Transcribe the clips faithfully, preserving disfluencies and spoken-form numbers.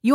You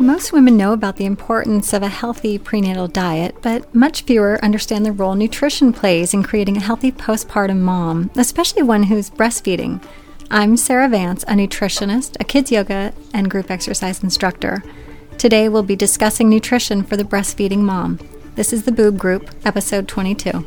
Most women know about the importance of a healthy prenatal diet, but much fewer understand the role nutrition plays in creating a healthy postpartum mom, especially one who's breastfeeding. I'm Sarah Vance, a nutritionist, a kids yoga, and group exercise instructor. Today we'll be discussing nutrition for the breastfeeding mom. This is The Boob Group, episode twenty-two.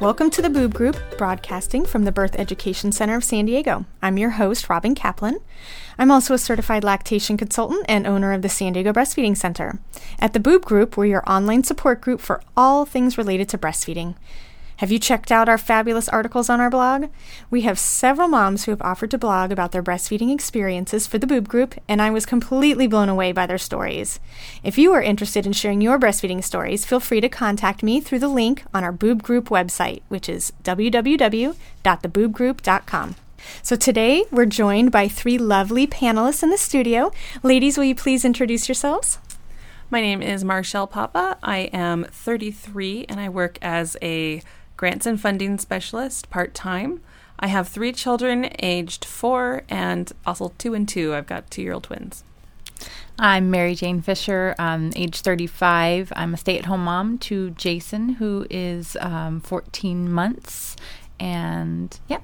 Welcome to The Boob Group, broadcasting from the Birth Education Center of San Diego. I'm your host, Robin Kaplan. I'm also a certified lactation consultant and owner of the San Diego Breastfeeding Center. At The Boob Group, we're your online support group for all things related to breastfeeding. Have you checked out our fabulous articles on our blog? We have several moms who have offered to blog about their breastfeeding experiences for The Boob Group, and I was completely blown away by their stories. If you are interested in sharing your breastfeeding stories, feel free to contact me through the link on our Boob Group website, which is w w w dot the boob group dot com. So today, we're joined by three lovely panelists in the studio. Ladies, will you please introduce yourselves? My name is Marshall Papa. I am thirty-three, and I work as a grants and funding specialist, part-time. I have three children aged four and also two and two. I've got two-year-old twins. I'm Mary Jane Fisher, um, age thirty-five. I'm a stay-at-home mom to Jason, who is um, fourteen months. And, yeah.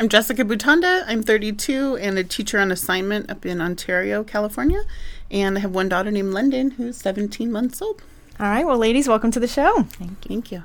I'm Jessica Butonda. I'm thirty-two and a teacher on assignment up in Ontario, California. And I have one daughter named London, who's seventeen months old. All right. Well, ladies, welcome to the show. Thank you. Thank you.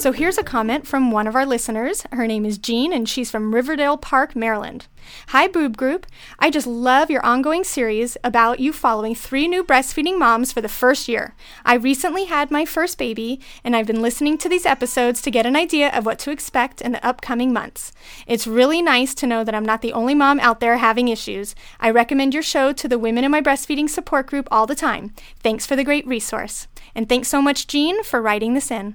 So here's a comment from one of our listeners. Her name is Jean, and she's from Riverdale Park, Maryland. Hi, Boob Group. I just love your ongoing series about you following three new breastfeeding moms for the first year. I recently had my first baby, and I've been listening to these episodes to get an idea of what to expect in the upcoming months. It's really nice to know that I'm not the only mom out there having issues. I recommend your show to the women in my breastfeeding support group all the time. Thanks for the great resource. And thanks so much, Jean, for writing this in.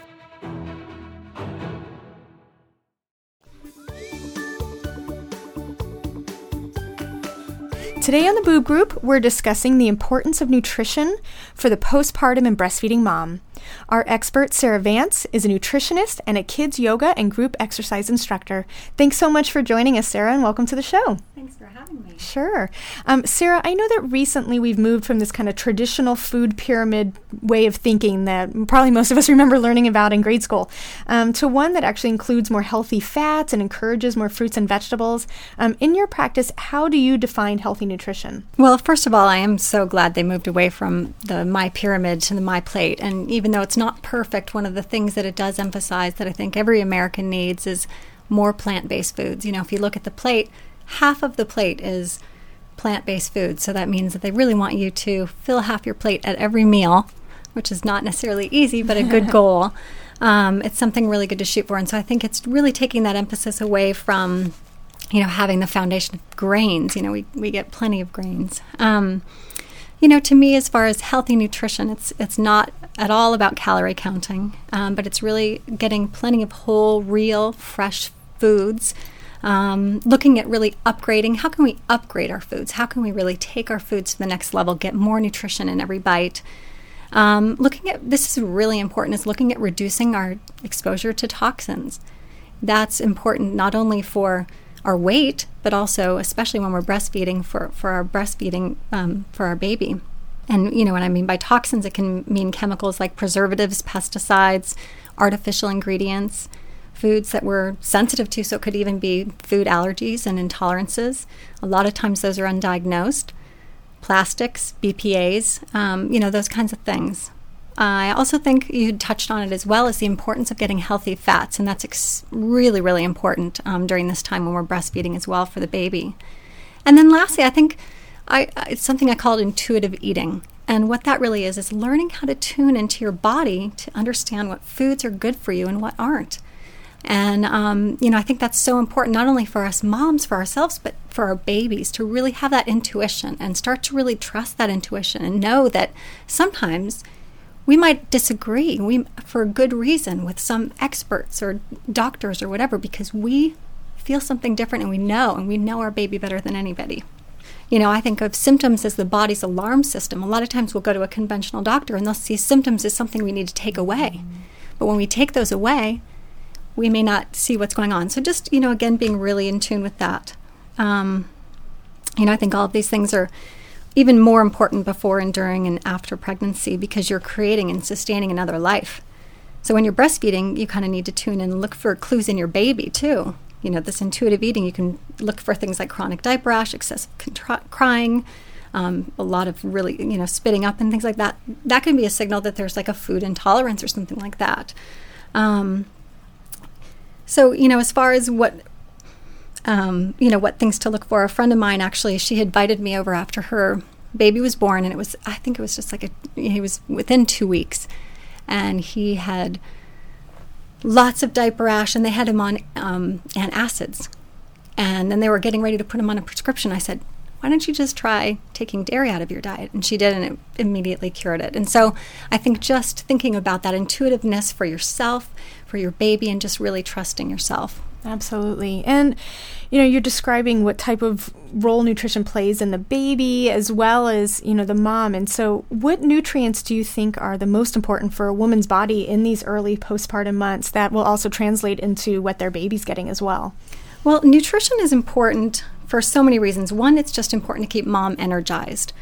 Today on The Boob Group, we're discussing the importance of nutrition for the postpartum and breastfeeding mom. Our expert, Sarah Vance, is a nutritionist and a kids yoga and group exercise instructor. Thanks so much for joining us, Sarah, and welcome to the show. Thanks for having me. Sure. Um, Sarah, I know that recently we've moved from this kind of traditional food pyramid way of thinking that probably most of us remember learning about in grade school, um, to one that actually includes more healthy fats and encourages more fruits and vegetables. Um, in your practice, how do you define healthy nutrition? Well, first of all, I am so glad they moved away from the My Pyramid to the My Plate. And even though it's not perfect, one of the things that it does emphasize that I think every American needs is more plant-based foods. You know, if you look at the plate, half of the plate is plant-based foods. So that means that they really want you to fill half your plate at every meal, which is not necessarily easy, but a good goal. Um, it's something really good to shoot for. And so I think it's really taking that emphasis away from, you know, having the foundation of grains. You know, we, we get plenty of grains. Um, you know, to me, as far as healthy nutrition, it's it's not at all about calorie counting, um, but it's really getting plenty of whole, real, fresh foods, um, looking at really upgrading. How can we upgrade our foods? How can we really take our foods to the next level, get more nutrition in every bite? Um, looking at, this is really important, is looking at reducing our exposure to toxins. That's important not only for our weight, but also, especially when we're breastfeeding, for, for our breastfeeding, um, for our baby. And, you know, what I mean by toxins, it can mean chemicals like preservatives, pesticides, artificial ingredients, foods that we're sensitive to, so it could even be food allergies and intolerances. A lot of times those are undiagnosed. Plastics, B P As, um, you know, those kinds of things. I also think you touched on it as well as the importance of getting healthy fats, and that's ex- really, really important um, during this time when we're breastfeeding as well for the baby. And then lastly, I think I, it's something I called intuitive eating. And what that really is, is learning how to tune into your body to understand what foods are good for you and what aren't. And, um, you know, I think that's so important, not only for us moms, for ourselves, but for our babies, to really have that intuition and start to really trust that intuition and know that sometimes we might disagree we, for a good reason with some experts or doctors or whatever, because we feel something different and we know, and we know our baby better than anybody. You know, I think of symptoms as the body's alarm system. A lot of times we'll go to a conventional doctor and they'll see symptoms as something we need to take away. Mm-hmm. But when we take those away, we may not see what's going on. So just, you know, again, being really in tune with that. Um, you know, I think all of these things are even more important before and during and after pregnancy, because you're creating and sustaining another life. So when you're breastfeeding, you kind of need to tune in and look for clues in your baby too. You know, this intuitive eating, you can look for things like chronic diaper rash, excessive contri- crying, um, a lot of really, you know, spitting up and things like that. That can be a signal that there's like a food intolerance or something like that. Um, so, you know, as far as what Um, you know, what things to look for. A friend of mine, actually, she invited me over after her baby was born, and it was, I think it was just like, a, he was within two weeks, and he had lots of diaper rash, and they had him on um, antacids, and then they were getting ready to put him on a prescription. I said, why don't you just try taking dairy out of your diet? And she did, and it immediately cured it. And so I think just thinking about that intuitiveness for yourself, for your baby, and just really trusting yourself. Absolutely. And, you know, you're describing what type of role nutrition plays in the baby as well as, you know, the mom. And so what nutrients do you think are the most important for a woman's body in these early postpartum months that will also translate into what their baby's getting as well? Well, nutrition is important for so many reasons. One, it's just important to keep mom energized.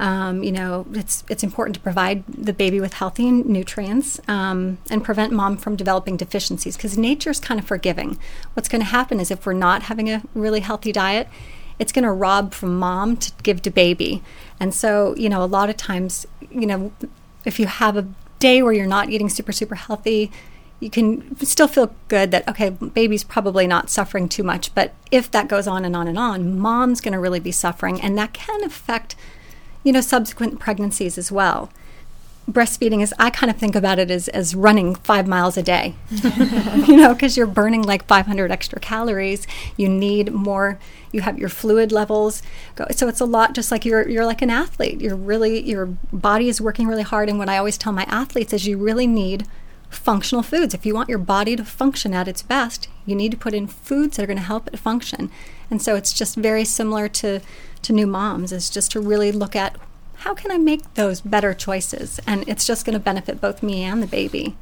Um, you know, it's it's important to provide the baby with healthy nutrients um, and prevent mom from developing deficiencies, because nature's kind of forgiving. What's going to happen is if we're not having a really healthy diet, it's going to rob from mom to give to baby. And so, you know, a lot of times, you know, if you have a day where you're not eating super, super healthy, you can still feel good that, okay, baby's probably not suffering too much. But if that goes on and on and on, mom's going to really be suffering, and that can affect, you know, subsequent pregnancies as well. Breastfeeding is, I kind of think about it as, as running five miles a day, you know, because you're burning like five hundred extra calories. You need more, you have your fluid levels. Go, so it's a lot, just like you're, you're like an athlete. You're really, your body is working really hard. And what I always tell my athletes is you really need functional foods. If you want your body to function at its best, you need to put in foods that are going to help it function. And so it's just very similar to, to new moms, is just to really look at how can I make those better choices? And it's just going to benefit both me and the baby.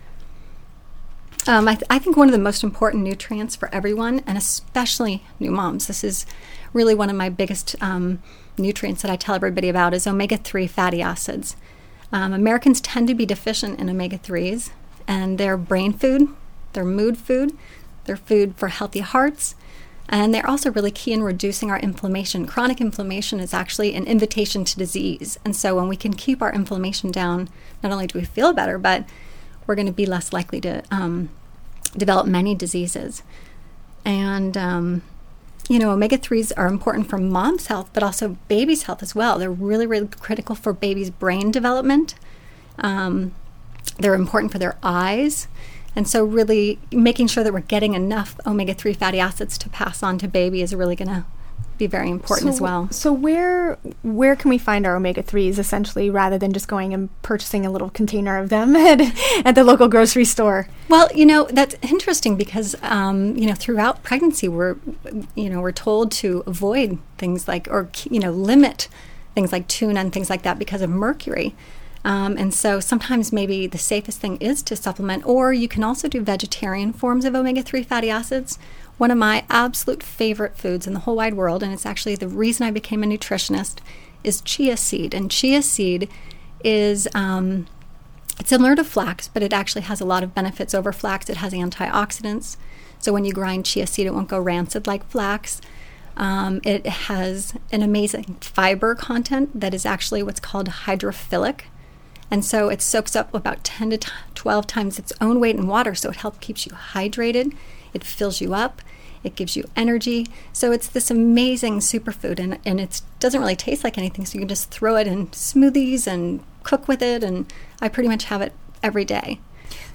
Um, I, th- I think one of the most important nutrients for everyone, and especially new moms, this is really one of my biggest um, nutrients that I tell everybody about, is omega three fatty acids. Um, Americans tend to be deficient in omega threes, and they're brain food, they're mood food, they're food for healthy hearts, and they're also really key in reducing our inflammation. Chronic inflammation is actually an invitation to disease, and so when we can keep our inflammation down, not only do we feel better, but we're going to be less likely to um, develop many diseases. And, um, you know, omega threes are important for mom's health, but also baby's health as well. They're really, really critical for baby's brain development. Um, they're important for their eyes. And so really making sure that we're getting enough omega three fatty acids to pass on to baby is really going to be very important so, as well. So where where can we find our omega threes, essentially, rather than just going and purchasing a little container of them at, at the local grocery store? Well, you know, that's interesting because um, you know, throughout pregnancy we're you know, we're told to avoid things like, or you know, limit things like tuna and things like that because of mercury. Um, and so sometimes maybe the safest thing is to supplement, or you can also do vegetarian forms of omega three fatty acids. One of my absolute favorite foods in the whole wide world, and it's actually the reason I became a nutritionist, is chia seed. And chia seed is um, it's similar to flax, but it actually has a lot of benefits over flax. It has antioxidants. So when you grind chia seed, it won't go rancid like flax. Um, it has an amazing fiber content that is actually what's called hydrophilic. And so it soaks up about ten to twelve times its own weight in water, so it helps keeps you hydrated, it fills you up, it gives you energy. So it's this amazing superfood, and, and it doesn't really taste like anything, so you can just throw it in smoothies and cook with it, and I pretty much have it every day.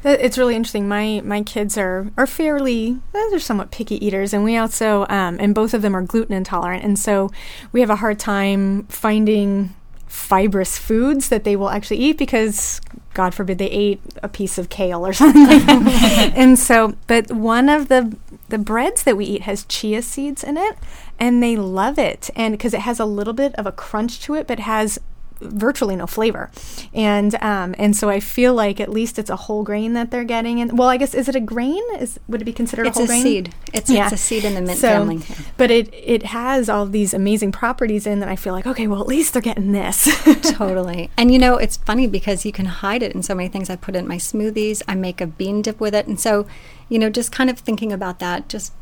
It's really interesting. My my kids are, are fairly, they're somewhat picky eaters, and we also, um, and both of them are gluten intolerant, and so we have a hard time finding fibrous foods that they will actually eat because, God forbid, they ate a piece of kale or something. And so, but one of the the breads that we eat has chia seeds in it, and they love it, and because it has a little bit of a crunch to it, but has virtually no flavor. And um, and so I feel like at least it's a whole grain that they're getting. And well, I guess, is it a grain? Is would it be considered it's a whole a grain? It's a seed. It's, yeah. it's a seed in the mint so, family. Yeah. But it, it has all these amazing properties in that I feel like, okay, well, at least they're getting this. Totally. And, you know, it's funny because you can hide it in so many things. I put it in my smoothies. I make a bean dip with it. And so, you know, just kind of thinking about that, just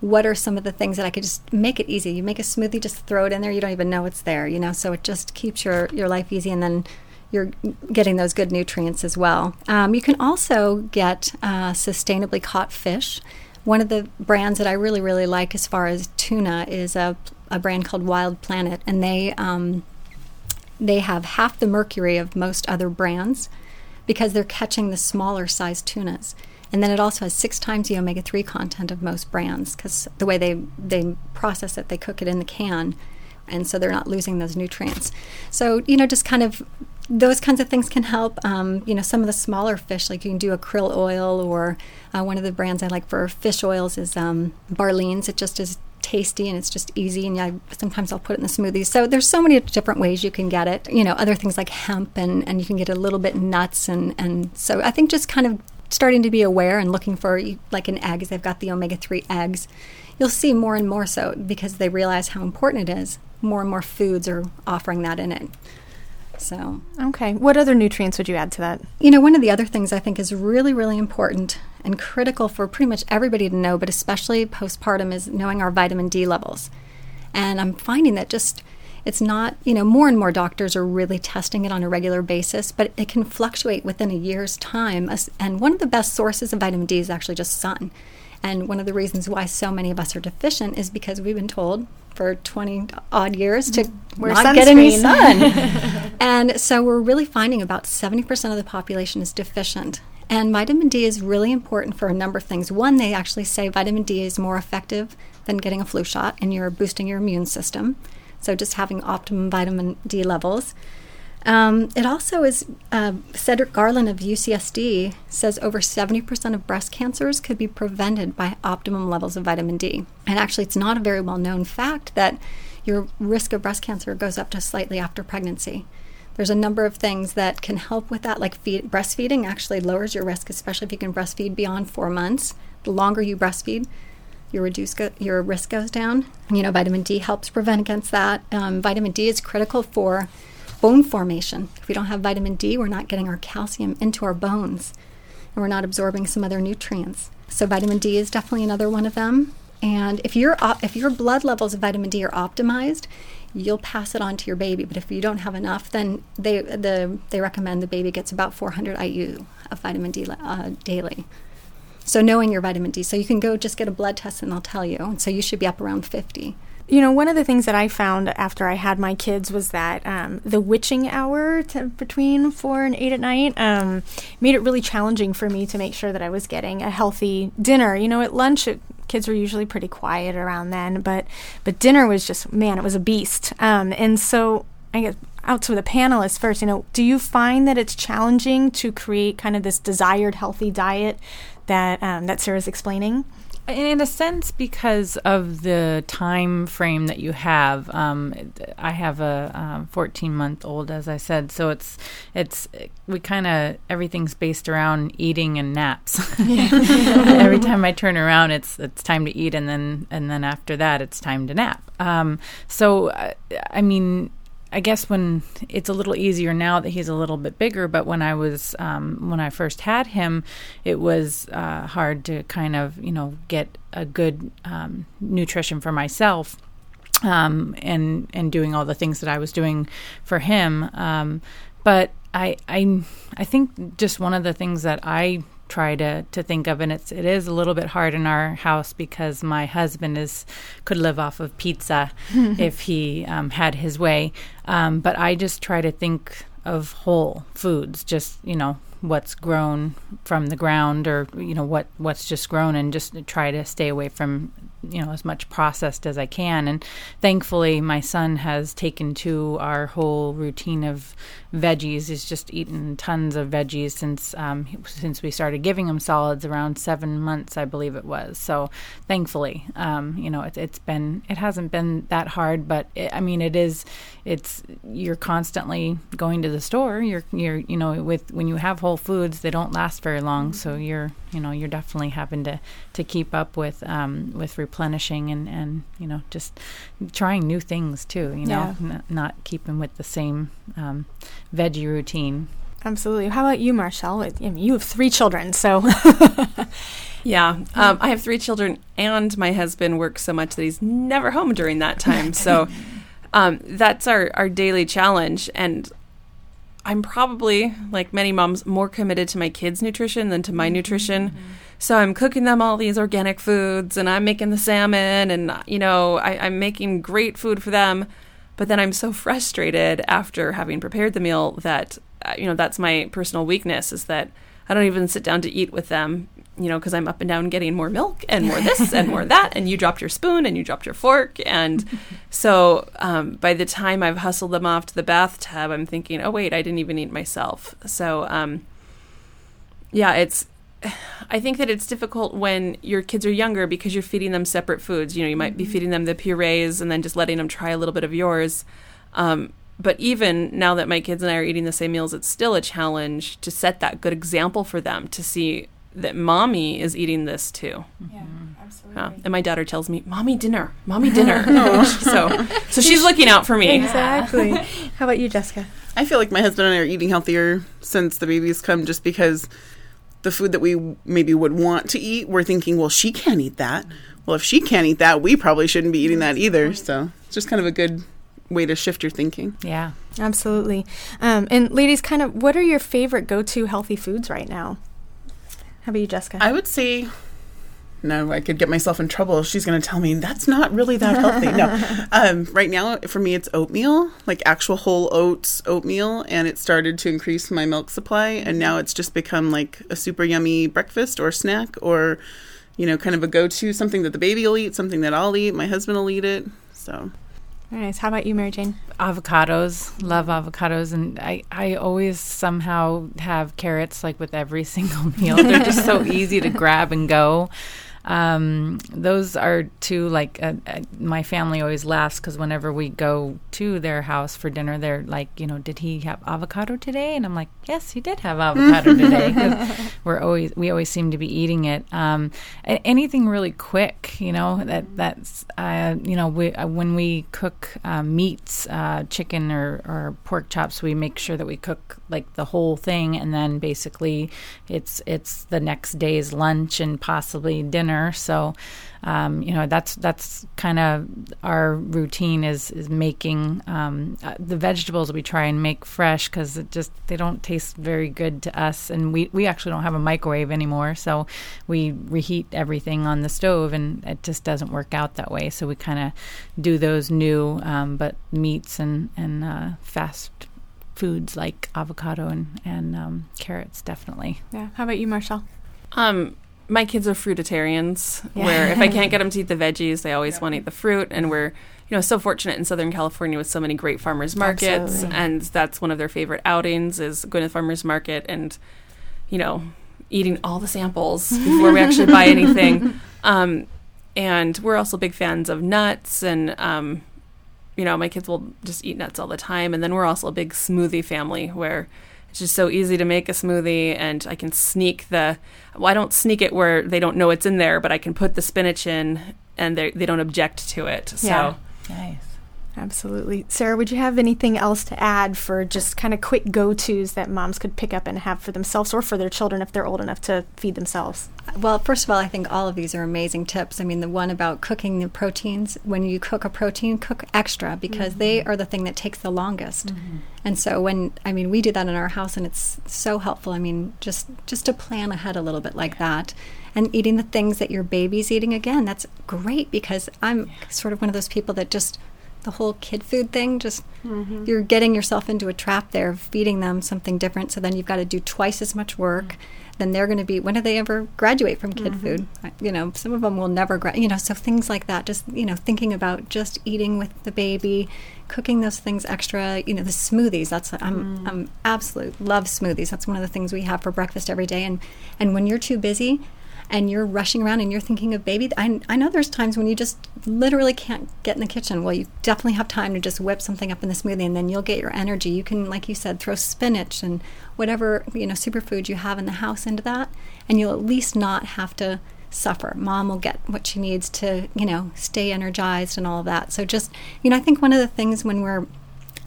what are some of the things that I could just make it easy? You make a smoothie, just throw it in there. You don't even know it's there, you know, so it just keeps your, your life easy, and then you're getting those good nutrients as well. Um, you can also get uh, sustainably caught fish. One of the brands that I really, really like as far as tuna is a, a brand called Wild Planet, and they um, they have half the mercury of most other brands because they're catching the smaller size tunas. And then it also has six times the omega three content of most brands because the way they, they process it, they cook it in the can, and so they're not losing those nutrients. So, you know, just kind of those kinds of things can help. Um, you know, some of the smaller fish, like you can do a krill oil, or uh, one of the brands I like for fish oils is um, Barlean's. It just is tasty, and it's just easy, and yeah, sometimes I'll put it in the smoothies. So there's so many different ways you can get it. You know, other things like hemp, and, and you can get a little bit nuts, and, and so I think just kind of starting to be aware and looking for, like in eggs, they've got the omega three eggs. You'll see more and more so because they realize how important it is. More and more foods are offering that in it. So, okay. What other nutrients would you add to that? You know, one of the other things I think is really, really important and critical for pretty much everybody to know, but especially postpartum, is knowing our vitamin D levels. And I'm finding that just it's not, you know, more and more doctors are really testing it on a regular basis, but it can fluctuate within a year's time. And one of the best sources of vitamin D is actually just sun. And one of the reasons why so many of us are deficient is because we've been told for twenty odd years to wear not sunscreen. Get any sun. And so we're really finding about seventy percent of the population is deficient. And vitamin D is really important for a number of things. One, they actually say vitamin D is more effective than getting a flu shot, and you're boosting your immune system. So just having optimum vitamin D levels. Um, it also is, uh, Cedric Garland of U C S D says over seventy percent of breast cancers could be prevented by optimum levels of vitamin D. And actually, it's not a very well-known fact that your risk of breast cancer goes up just slightly after pregnancy. There's a number of things that can help with that, like feed, breastfeeding actually lowers your risk, especially if you can breastfeed beyond four months. The longer you breastfeed, your reduce go- your risk goes down. You know, vitamin D helps prevent against that. Um, vitamin D is critical for bone formation. If we don't have vitamin D, we're not getting our calcium into our bones, and we're not absorbing some other nutrients. So vitamin D is definitely another one of them. And if your op- if your blood levels of vitamin D are optimized, you'll pass it on to your baby. But if you don't have enough, then they the they recommend the baby gets about four hundred I U of vitamin D uh, daily. So knowing your vitamin D. So you can go just get a blood test and they'll tell you. And so you should be up around fifty. You know, one of the things that I found after I had my kids was that um, the witching hour to between four and eight at night um, made it really challenging for me to make sure that I was getting a healthy dinner. You know, at lunch, it, kids were usually pretty quiet around then, but but dinner was just, man, it was a beast. Um, and so I guess out to the panelists first, you know, do you find that it's challenging to create kind of this desired healthy diet that um, that Sarah's explaining? In a sense, because of the time frame that you have, um, I have a fourteen-month-old, um, as I said, so it's it's we kind of, everything's based around eating and naps. Every time I turn around, it's it's time to eat, and then and then after that, it's time to nap. Um, so, uh, I mean, I guess when it's a little easier now that he's a little bit bigger, but when I was um, when I first had him, it was uh, hard to kind of, you know, get a good um, nutrition for myself, um, and and doing all the things that I was doing for him. Um, but I I I think just one of the things that I try to, to think of, and it's it is a little bit hard in our house because my husband is could live off of pizza if he um, had his way, um, but I just try to think of whole foods, just, you know, what's grown from the ground, or, you know, what what's just grown, and just try to stay away from, you know, as much processed as I can. And thankfully my son has taken to our whole routine of veggies. He's just eaten tons of veggies since um, since we started giving him solids around seven months, I believe it was. So thankfully, um, you know, it, it's been, it hasn't been that hard, but it, I mean, it is, it's, you're constantly going to the store. You're, you're, you know, with, when you have whole foods, they don't last very long. So you're, you know, you're definitely having to, to keep up with, um, with replenishing and, and, you know, just trying new things too, you know, yeah. n- not keeping with the same um, veggie routine. Absolutely. How about you, Marshall? I mean, you have three children, so. Yeah, um, I have three children, and my husband works so much that he's never home during that time. So um, that's our, our daily challenge. And I'm probably, like many moms, more committed to my kids' nutrition than to my nutrition. Mm-hmm. So I'm cooking them all these organic foods, and I'm making the salmon, and, you know, I, I'm making great food for them. But then I'm so frustrated after having prepared the meal that, you know, that's my personal weakness, is that I don't even sit down to eat with them, you know, because I'm up and down getting more milk and more this and more that, and you dropped your spoon and you dropped your fork. And so um, by the time I've hustled them off to the bathtub, I'm thinking, oh, wait, I didn't even eat myself. So, um, yeah, it's, I think that it's difficult when your kids are younger because you're feeding them separate foods. You know, you might be feeding them the purees and then just letting them try a little bit of yours. Um, but even now that my kids and I are eating the same meals, it's still a challenge to set that good example for them to see that mommy is eating this too. Yeah, absolutely. Uh, and my daughter tells me, mommy dinner, mommy dinner. so so she's looking out for me. Exactly. How about you, Jessica? I feel like my husband and I are eating healthier since the baby's come, just because the food that we maybe would want to eat, we're thinking, well, she can't eat that. Well, if she can't eat that, we probably shouldn't be eating that either. So it's just kind of a good way to shift your thinking. Yeah, absolutely. Um, and ladies, kind of, what are your favorite go-to healthy foods right now? How about you, Jessica? I would say, no, I could get myself in trouble. She's going to tell me that's not really that healthy. No. Um, right now, for me, it's oatmeal, like actual whole oats oatmeal. And it started to increase my milk supply. And now it's just become like a super yummy breakfast or snack, or, you know, kind of a go-to, something that the baby will eat, something that I'll eat, my husband will eat it. So Very nice. How about you, Mary Jane? Avocados. Love avocados. And I, I always somehow have carrots, like, with every single meal. They're just so easy to grab and go. Um, those are two, like, uh, uh, my family always laughs because whenever we go to their house for dinner, they're like, you know, did he have avocado today? And I'm like, yes, he did have avocado today. 'Cause we're always, we always seem to be eating it. Um, anything really quick, you know, that, that's, uh, you know, we, uh, when we cook, uh, meats, uh, chicken or, or pork chops, we make sure that we cook like the whole thing. And then basically it's, it's the next day's lunch and possibly dinner. So, um, you know, that's that's kind of our routine is, is making um, uh, the vegetables we try and make fresh because it just they don't taste very good to us. And we, we actually don't have a microwave anymore. So we reheat everything on the stove and it just doesn't work out that way. So we kind of do those new um, but meats and, and uh, fast foods like avocado and, and um, carrots, definitely. Yeah. How about you, Marshall? Um My kids are fruitarians, yeah. Where if I can't get them to eat the veggies, they always yeah. want to eat the fruit. And we're, you know, so fortunate in Southern California with so many great farmers markets. Absolutely. And that's one of their favorite outings is going to the farmers market and, you know, eating all the samples before we actually buy anything. Um, and we're also big fans of nuts and, um, you know, my kids will just eat nuts all the time. And then we're also a big smoothie family where it's just so easy to make a smoothie, and I can sneak the – well, I don't sneak it where they don't know what's in there, but I can put the spinach in, and they they don't object to it. So. Yeah. Nice. Absolutely. Sarah, would you have anything else to add for just kind of quick go-tos that moms could pick up and have for themselves or for their children if they're old enough to feed themselves? Well, first of all, I think all of these are amazing tips. I mean, the one about cooking the proteins, when you cook a protein, cook extra because mm-hmm. they are the thing that takes the longest. Mm-hmm. And so when, I mean, we do that in our house and it's so helpful. I mean, just, just to plan ahead a little bit like that. And eating the things that your baby's eating, again, that's great because I'm yeah. sort of one of those people that just the whole kid food thing, just mm-hmm. you're getting yourself into a trap there of feeding them something different. So then you've got to do twice as much work. Mm-hmm. Then they're going to be, when do they ever graduate from kid mm-hmm. food? You know, some of them will never, gra- you know, so things like that. Just, you know, thinking about just eating with the baby, cooking those things extra, you know, the smoothies. That's, I'm, mm. I'm absolute, love smoothies. That's one of the things we have for breakfast every day. And, and when you're too busy, and you're rushing around and you're thinking of baby. I, I know there's times when you just literally can't get in the kitchen. Well, you definitely have time to just whip something up in the smoothie and then you'll get your energy. You can, like you said, throw spinach and whatever, you know, superfood you have in the house into that. And you'll at least not have to suffer. Mom will get what she needs to, you know, stay energized and all of that. So just, you know, I think one of the things when we're,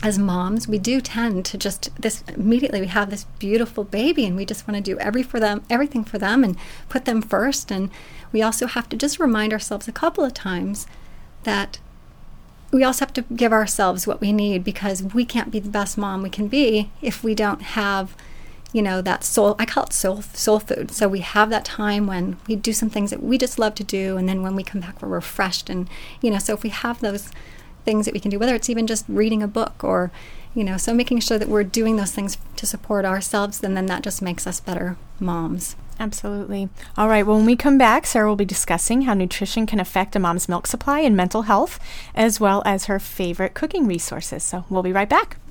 as moms, we do tend to just this immediately we have this beautiful baby and we just want to do every for them, everything for them and put them first. And we also have to just remind ourselves a couple of times that we also have to give ourselves what we need because we can't be the best mom we can be if we don't have, you know, that soul, I call it soul, soul food. So we have that time when we do some things that we just love to do and then when we come back we're refreshed and, you know, so if we have those things that we can do, whether it's even just reading a book or, you know, so making sure that we're doing those things to support ourselves, and then that just makes us better moms. Absolutely. All right. Well, when we come back, Sarah will be discussing how nutrition can affect a mom's milk supply and mental health, as well as her favorite cooking resources. So we'll be right back.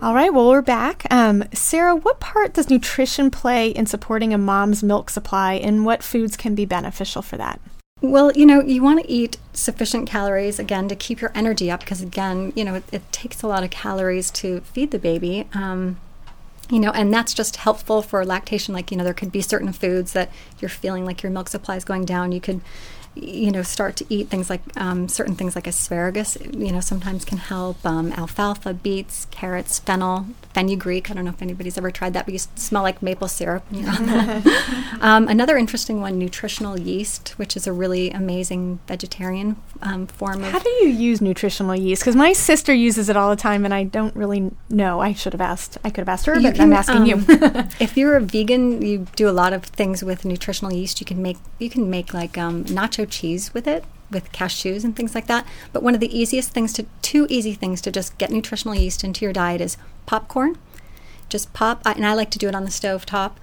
All right, well, we're back. Um, Sarah, what part does nutrition play in supporting a mom's milk supply, and what foods can be beneficial for that? Well, you know, you want to eat sufficient calories, again, to keep your energy up because, again, you know, it, it takes a lot of calories to feed the baby. Um, You know, and that's just helpful for lactation. Like, you know, there could be certain foods that you're feeling like your milk supply is going down. You could you know, start to eat things like um, certain things like asparagus, you know, sometimes can help. Um, alfalfa, beets, carrots, fennel, fenugreek. I don't know if anybody's ever tried that, but you smell like maple syrup when you're on that. um, another interesting one, nutritional yeast, which is a really amazing vegetarian um, form of... How do you use nutritional yeast? Because my sister uses it all the time, and I don't really know. I should have asked. I could have asked her, you but can, I'm asking um, you. If you're a vegan, you do a lot of things with nutritional yeast. You can make, you can make like um, nacho cheese with it, with cashews and things like that. But one of the easiest things to, two easy things to just get nutritional yeast into your diet is popcorn. Just pop, and I like to do it on the stove top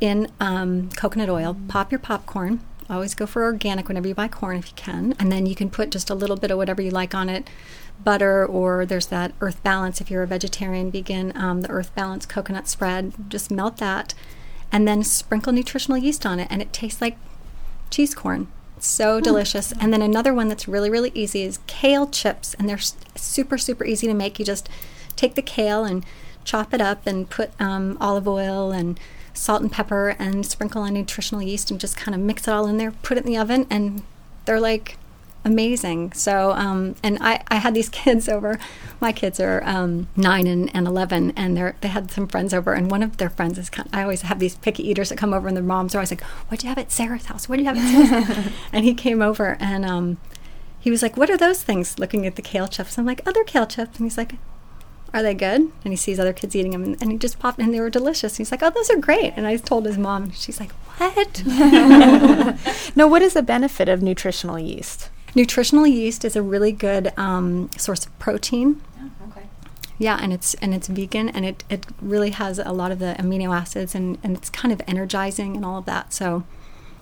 in um, coconut oil. Pop your popcorn. Always go for organic whenever you buy corn if you can. And then you can put just a little bit of whatever you like on it, butter, or there's that Earth Balance. If you're a vegetarian, vegan, um, the Earth Balance coconut spread, just melt that. And then sprinkle nutritional yeast on it, and it tastes like cheese corn. So delicious. And then another one that's really, really easy is kale chips. And they're super, super easy to make. You just take the kale and chop it up and put um, olive oil and salt and pepper and sprinkle on nutritional yeast and just kind of mix it all in there, put it in the oven, and they're like amazing. So, um, and I, I had these kids over. My kids are um, nine and, and eleven, and they're, they had some friends over, and one of their friends is kind of, I always have these picky eaters that come over, and their moms are always like, what'd you have at Sarah's house? What'd you have at Sarah's house? And he came over, and um, he was like, what are those things? Looking at the kale chips. I'm like, other kale chips. And he's like, are they good? And he sees other kids eating them, and, and he just popped, and they were delicious. He's like, oh, those are great. And I told his mom, and she's like, what? Now, what is the benefit of nutritional yeast? Nutritional yeast is a really good um, source of protein. Oh, okay. Yeah, and it's and it's vegan, and it, it really has a lot of the amino acids, and, and it's kind of energizing and all of that. So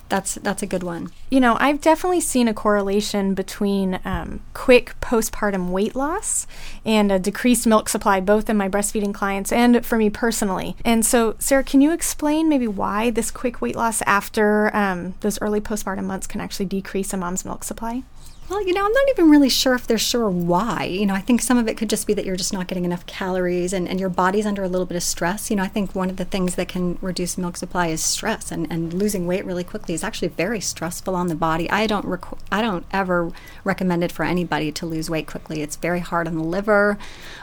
that's that's a good one. You know, I've definitely seen a correlation between um, quick postpartum weight loss and a decreased milk supply, both in my breastfeeding clients and for me personally. And so, Sarah, can you explain maybe why this quick weight loss after um, those early postpartum months can actually decrease a mom's milk supply? Well, you know, I'm not even really sure if they're sure why. You know, I think some of it could just be that you're just not getting enough calories, and, and your body's under a little bit of stress. You know, I think one of the things that can reduce milk supply is stress, and, and losing weight really quickly is actually very stressful on the body. I don't rec- I don't ever recommend it for anybody to lose weight quickly. It's very hard on the liver,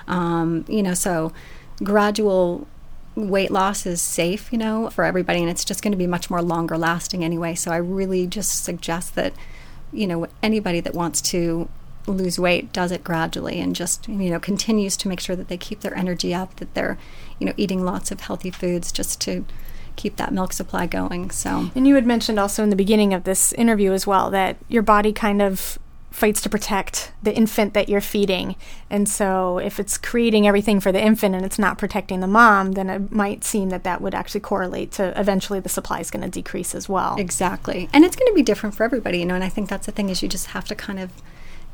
um, you know, so gradual weight loss is safe, you know, for everybody, and it's just going to be much more longer lasting anyway. So I really just suggest that, you know, anybody that wants to lose weight does it gradually and just, you know, continues to make sure that they keep their energy up, that they're, you know, eating lots of healthy foods just to keep that milk supply going. So, and you had mentioned also in the beginning of this interview as well that your body kind of fights to protect the infant that you're feeding. And so if it's creating everything for the infant and it's not protecting the mom, then it might seem that that would actually correlate to eventually the supply is going to decrease as well. Exactly. And it's going to be different for everybody, you know, and I think that's the thing is you just have to kind of,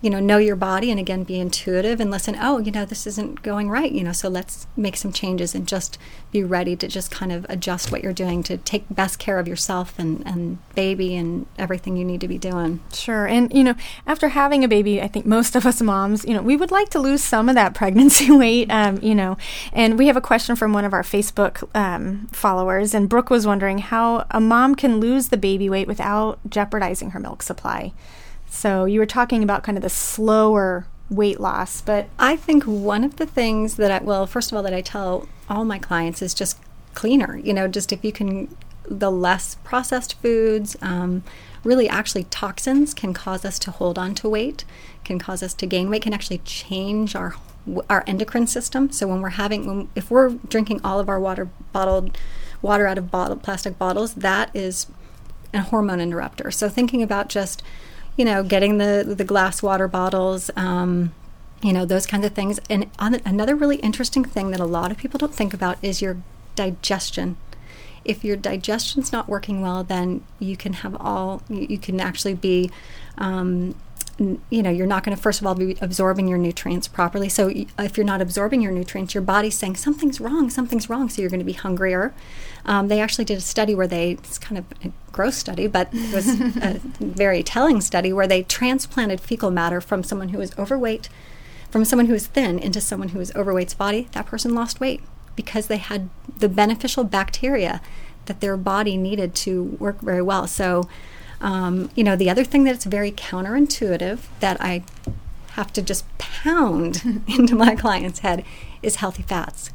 you know, know your body and, again, be intuitive and listen, oh, you know, this isn't going right, you know, so let's make some changes and just be ready to just kind of adjust what you're doing to take best care of yourself and, and baby and everything you need to be doing. Sure. And, you know, after having a baby, I think most of us moms, you know, we would like to lose some of that pregnancy weight, um, you know, and we have a question from one of our Facebook um, followers, and Brooke was wondering how a mom can lose the baby weight without jeopardizing her milk supply. So you were talking about kind of the slower weight loss, but I think one of the things that I, well, first of all, that I tell all my clients is just cleaner, you know, just if you can, the less processed foods, um, really actually toxins can cause us to hold on to weight, can cause us to gain weight, can actually change our our endocrine system. So when we're having, when, if we're drinking all of our water bottled, water out of bottle, plastic bottles, that is a hormone interrupter. So thinking about just, you know, getting the, the glass water bottles, um, you know, those kinds of things. And on the, another really interesting thing that a lot of people don't think about is your digestion. If your digestion's not working well, then you can have all, you, you can actually be, um, n- you know, you're not going to, first of all, be absorbing your nutrients properly. So y- if you're not absorbing your nutrients, your body's saying something's wrong, something's wrong, so you're going to be hungrier. Um, they actually did a study where they, it's kind of gross study, but it was a very telling study where they transplanted fecal matter from someone who was overweight, from someone who was thin into someone who was overweight's body. That person lost weight because they had the beneficial bacteria that their body needed to work very well. So Um, you know, the other thing that's very counterintuitive that I have to just pound into my client's head is healthy fats.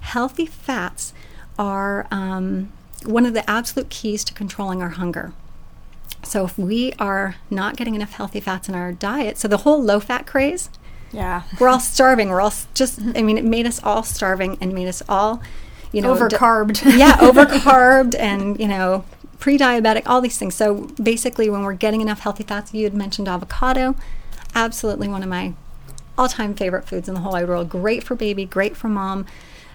Healthy fats are um, one of the absolute keys to controlling our hunger. So if we are not getting enough healthy fats in our diet, so the whole low-fat craze, yeah, we're all starving. We're all just, I mean, it made us all starving and made us all, you know. Overcarbed. D- yeah, overcarbed and, you know, pre-diabetic, all these things. So basically when we're getting enough healthy fats, you had mentioned avocado, absolutely one of my all-time favorite foods in the whole wide world. Great for baby, great for mom,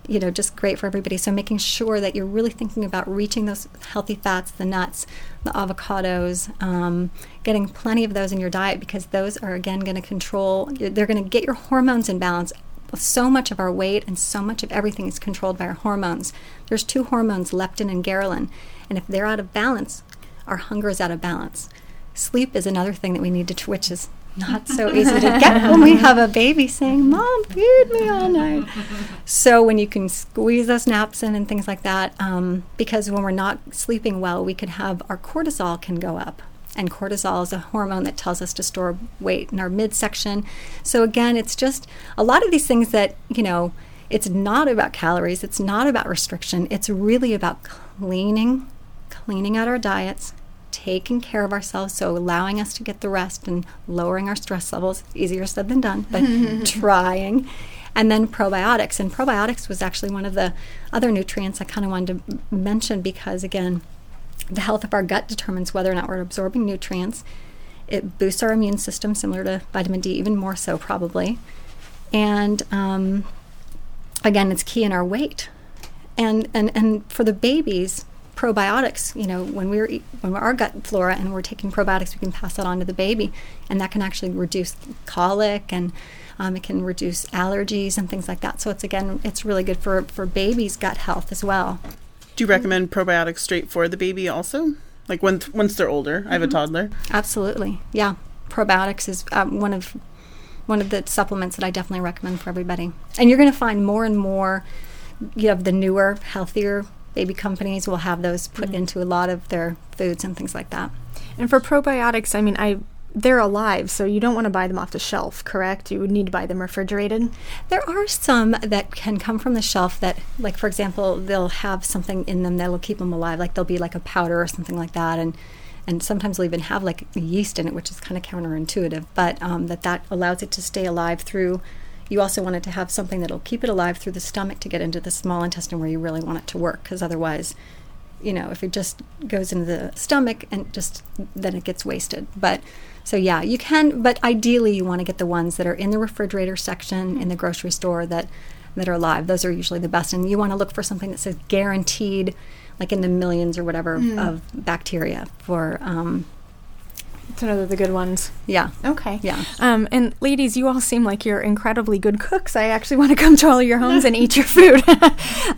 you know, just great for everybody. So making sure that you're really thinking about reaching those healthy fats, the nuts, the avocados, um, getting plenty of those in your diet, because those are, again, going to control, they're going to get your hormones in balance. So much of our weight and so much of everything is controlled by our hormones. There's two hormones, leptin and ghrelin. And if they're out of balance, our hunger is out of balance. Sleep is another thing that we need to, t- which is not so easy to get when we have a baby saying, Mom, feed me all night. So when you can squeeze those naps in and things like that, um, because when we're not sleeping well, we could have our cortisol can go up. And cortisol is a hormone that tells us to store weight in our midsection. So again, it's just a lot of these things that, you know, it's not about calories. It's not about restriction. It's really about cleaning, cleaning out our diets, taking care of ourselves, so allowing us to get the rest and lowering our stress levels. Easier said than done, but trying. And then probiotics. And probiotics was actually one of the other nutrients I kind of wanted to mention, because, again, the health of our gut determines whether or not we're absorbing nutrients. It boosts our immune system, similar to vitamin D, even more so probably. And, um, again, it's key in our weight. And, and, and for the babies, probiotics, you know, when we're when our gut flora and we're taking probiotics, we can pass that on to the baby, and that can actually reduce colic, and um, it can reduce allergies and things like that. So it's, again, it's really good for, for babies' gut health as well. Do you recommend probiotics straight for the baby also? Like when th- once they're older? Mm-hmm. I have a toddler. Absolutely. Yeah. Probiotics is um, one of one of the supplements that I definitely recommend for everybody. And you're going to find more and more, you know, the newer, healthier baby companies will have those put mm-hmm. into a lot of their foods and things like that. And for probiotics, I mean, I they're alive, so you don't want to buy them off the shelf, correct? You would need to buy them refrigerated. There are some that can come from the shelf that, like, for example, they'll have something in them that'll keep them alive. Like, they'll be like a powder or something like that, and and sometimes they'll even have, like, yeast in it, which is kind of counterintuitive, but um, that that allows it to stay alive through. You also want it to have something that'll keep it alive through the stomach to get into the small intestine where you really want it to work, because otherwise, you know, if it just goes into the stomach and just then it gets wasted. But so, yeah, you can, but ideally you want to get the ones that are in the refrigerator section in the grocery store that that are alive. Those are usually the best, and you want to look for something that says guaranteed, like in the millions or whatever mm. of bacteria for um to know they're the good ones. Yeah. Okay. Yeah. Um, and ladies, you all seem like you're incredibly good cooks. I actually want to come to all your homes and eat your food.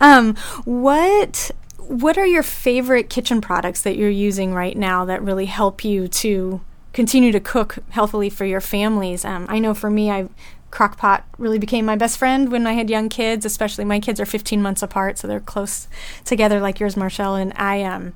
um, what what are your favorite kitchen products that you're using right now that really help you to continue to cook healthily for your families? Um, I know for me, I Crock-Pot really became my best friend when I had young kids, especially my kids are fifteen months apart, so they're close together like yours, Marshall, and I um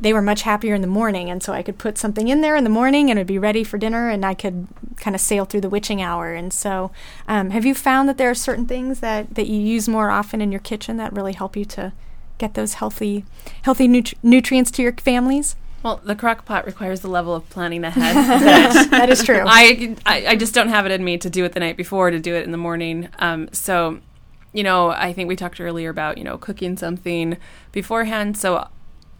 they were much happier in the morning, and so I could put something in there in the morning and it'd be ready for dinner, and I could kind of sail through the witching hour. And so um, have you found that there are certain things that, that you use more often in your kitchen that really help you to get those healthy healthy nutri- nutrients to your families? Well, the crock pot requires the level of planning ahead. That, that is true. I, I, I just don't have it in me to do it the night before, to do it in the morning. Um, so, you know, I think we talked earlier about, you know, cooking something beforehand. So,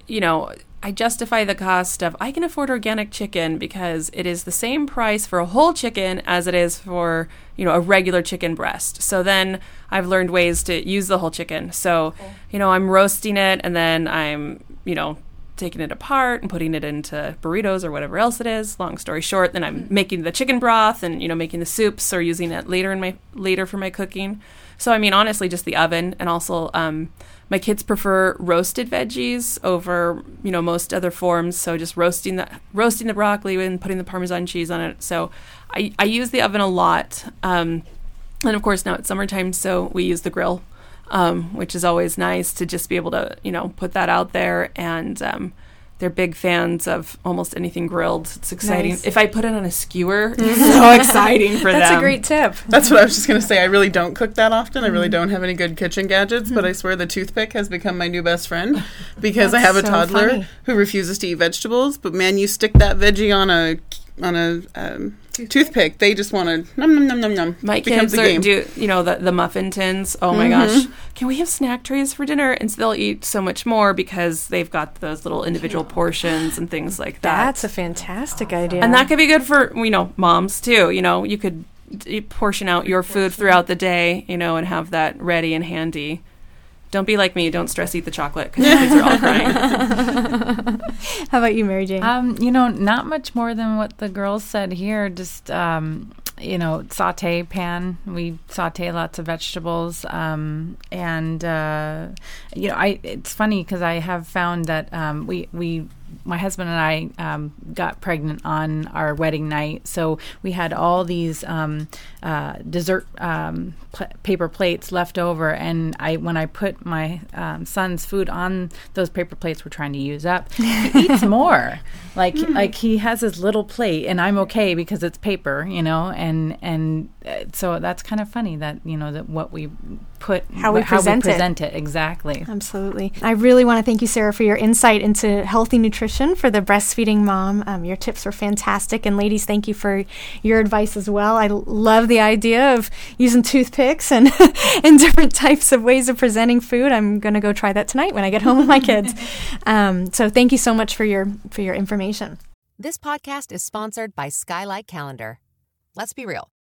you know, I justify the cost of, I can afford organic chicken because it is the same price for a whole chicken as it is for, you know, a regular chicken breast. So then I've learned ways to use the whole chicken. So, okay. you know, I'm roasting it and then I'm, you know, taking it apart and putting it into burritos or whatever else it is. Long story short, then I'm mm-hmm. making the chicken broth and, you know, making the soups or using it later in my later for my cooking. So, I mean, honestly, just the oven. And also, um, my kids prefer roasted veggies over, you know, most other forms. So just roasting the roasting the broccoli and putting the Parmesan cheese on it. So I, I use the oven a lot. Um, and, of course, now it's summertime, so we use the grill, um, which is always nice to just be able to, you know, put that out there and um, They're big fans of almost anything grilled. It's exciting. Nice. If I put it on a skewer, it's so exciting for them. That's a great tip. That's what I was just going to say. I really don't cook that often. Mm-hmm. I really don't have any good kitchen gadgets, mm-hmm. but I swear the toothpick has become my new best friend because I have a so toddler funny. who refuses to eat vegetables. But, man, you stick that veggie on a... on a um, toothpick. toothpick. They just want to nom, nom, nom, nom, nom. My kids are, game. do, you know, the, the muffin tins. Oh, mm-hmm. my gosh. Can we have snack trays for dinner? And so they'll eat so much more because they've got those little individual portions and things like that. That's a fantastic awesome. idea. And that could be good for, you know, moms too. You know, you could d- portion out your food throughout the day, you know, and have that ready and handy. Don't be like me. Don't stress eat the chocolate because kids are all crying. How about you, Mary Jane? Um, you know, not much more than what the girls said here. Just, um, you know, saute pan. We saute lots of vegetables. Um, and, uh, you know, I it's funny because I have found that um, we we... my husband and I um, got pregnant on our wedding night, so we had all these um, uh, dessert um, pl- paper plates left over, and I when I put my um, son's food on those paper plates we're trying to use up, he eats more. Like mm. like he has his little plate, and I'm okay because it's paper, you know, and and uh, so that's kind of funny that, you know, that what we put, how we, wh- present, how we present it. it. Exactly. Absolutely. I really want to thank you, Sarah, for your insight into healthy nutrition for the breastfeeding mom. Um, your tips were fantastic. And ladies, thank you for your advice as well. I l- love the idea of using toothpicks and, and different types of ways of presenting food. I'm going to go try that tonight when I get home with my kids. Um, so thank you so much for your for your information. This podcast is sponsored by Skylight Calendar. Let's be real.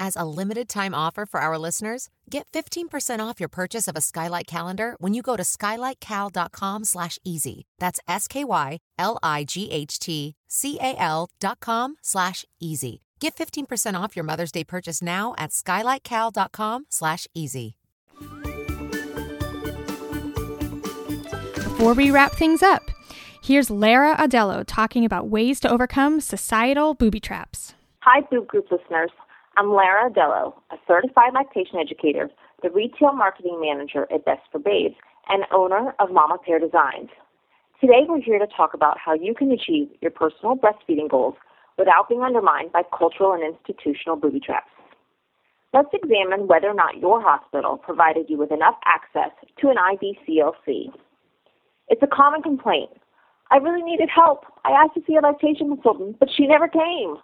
As a limited-time offer for our listeners, get fifteen percent off your purchase of a Skylight Calendar when you go to skylightcal.com slash easy. That's S-K-Y-L-I-G-H-T-C-A-L dot com slash easy. Get fifteen percent off your Mother's Day purchase now at skylightcal.com slash easy. Before we wrap things up, here's Lara Adello talking about ways to overcome societal booby traps. Hi, Boob Group listeners. I'm Lara Adello, a certified lactation educator, the retail marketing manager at Best for Babes, and owner of Mama Pair Designs. Today, we're here to talk about how you can achieve your personal breastfeeding goals without being undermined by cultural and institutional booby traps. Let's examine whether or not your hospital provided you with enough access to an I B C L C. It's a common complaint. I really needed help. I asked to see a lactation consultant, but she never came.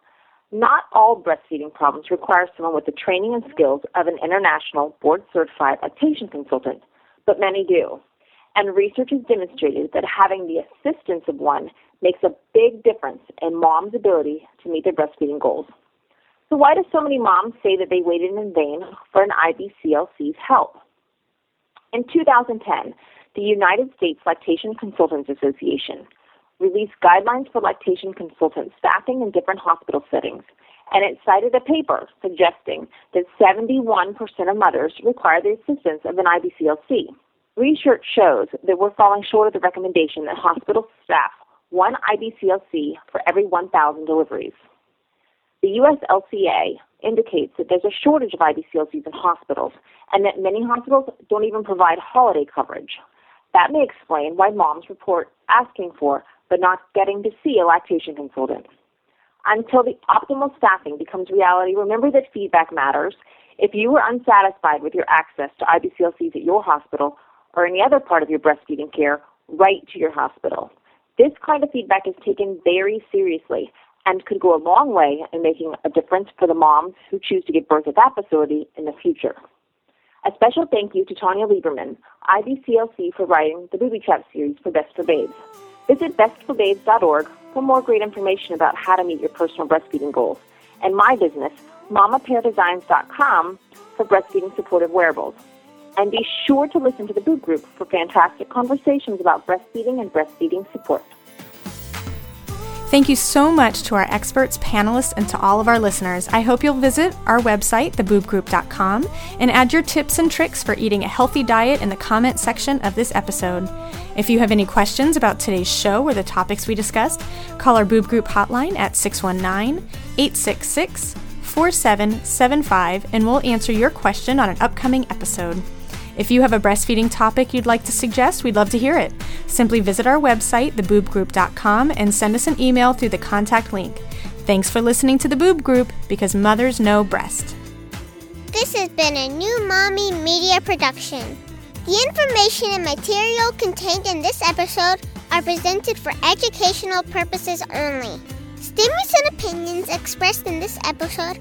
Not all breastfeeding problems require someone with the training and skills of an international board-certified lactation consultant, but many do. And research has demonstrated that having the assistance of one makes a big difference in mom's ability to meet their breastfeeding goals. So why do so many moms say that they waited in vain for an I B C L C's help? In two thousand ten, the United States Lactation Consultants Association released guidelines for lactation consultant staffing in different hospital settings, and it cited a paper suggesting that seventy-one percent of mothers require the assistance of an I B C L C. Research shows that we're falling short of the recommendation that hospitals staff one I B C L C for every one thousand deliveries. The U S L C A indicates that there's a shortage of I B C L Cs in hospitals, and that many hospitals don't even provide holiday coverage. That may explain why moms report asking for but not getting to see a lactation consultant. Until the optimal staffing becomes reality, remember that feedback matters. If you were unsatisfied with your access to I B C L Cs at your hospital or any other part of your breastfeeding care, write to your hospital. This kind of feedback is taken very seriously and could go a long way in making a difference for the moms who choose to give birth at that facility in the future. A special thank you to Tanya Lieberman, I B C L C, for writing the Booby Trap series for Best for Babes. Visit best for babes dot org for more great information about how to meet your personal breastfeeding goals. And my business, mama pair designs dot com for breastfeeding supportive wearables. And be sure to listen to The Boob Group for fantastic conversations about breastfeeding and breastfeeding support. Thank you so much to our experts, panelists, and to all of our listeners. I hope you'll visit our website, the boob group dot com, and add your tips and tricks for eating a healthy diet in the comment section of this episode. If you have any questions about today's show or the topics we discussed, call our Boob Group hotline at six one nine, eight six six, four seven seven five, and we'll answer your question on an upcoming episode. If you have a breastfeeding topic you'd like to suggest, we'd love to hear it. Simply visit our website, the boob group dot com, and send us an email through the contact link. Thanks for listening to The Boob Group, because mothers know breast. This has been a New Mommy Media production. The information and material contained in this episode are presented for educational purposes only. Statements and opinions expressed in this episode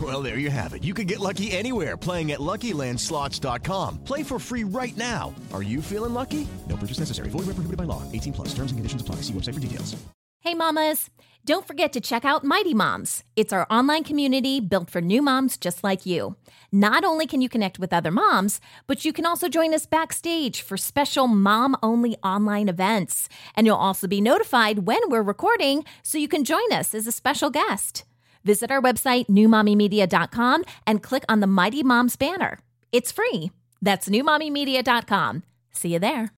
Well, there you have it. You can get lucky anywhere, playing at lucky land slots dot com. Play for free right now. Are you feeling lucky? No purchase necessary. Void where prohibited by law. eighteen plus. Terms and conditions apply. See website for details. Hey, mamas. Don't forget to check out Mighty Moms. It's our online community built for new moms just like you. Not only can you connect with other moms, but you can also join us backstage for special mom-only online events. And you'll also be notified when we're recording, so you can join us as a special guest. Visit our website, new mommy media dot com, and click on the Mighty Moms banner. It's free. That's new mommy media dot com. See you there.